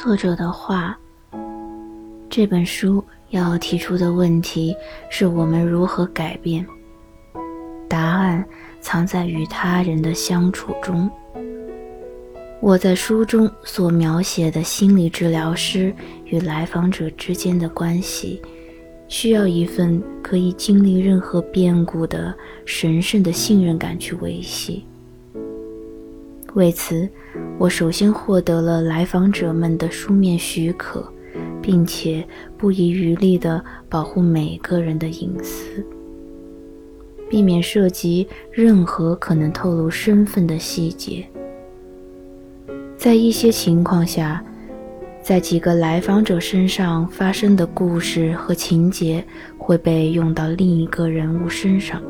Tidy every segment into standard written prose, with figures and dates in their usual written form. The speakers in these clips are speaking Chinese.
作者的话，这本书要提出的问题是我们如何改变，答案藏在与他人的相处中。我在书中所描写的心理治疗师与来访者之间的关系，需要一份可以经历任何变故的神圣的信任感去维系。为此，我首先获得了来访者们的书面许可，并且不遗余力地保护每个人的隐私，避免涉及任何可能透露身份的细节。在一些情况下，在几个来访者身上发生的故事和情节会被用到另一个人物身上，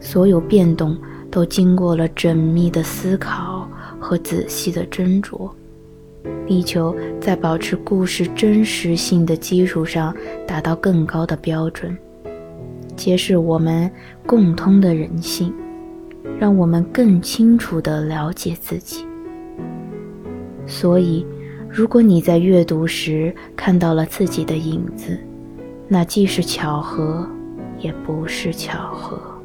所有变动都经过了缜密的思考和仔细的斟酌，力求在保持故事真实性的基础上达到更高的标准，揭示我们共通的人性，让我们更清楚地了解自己。所以，如果你在阅读时看到了自己的影子，那既是巧合，也不是巧合。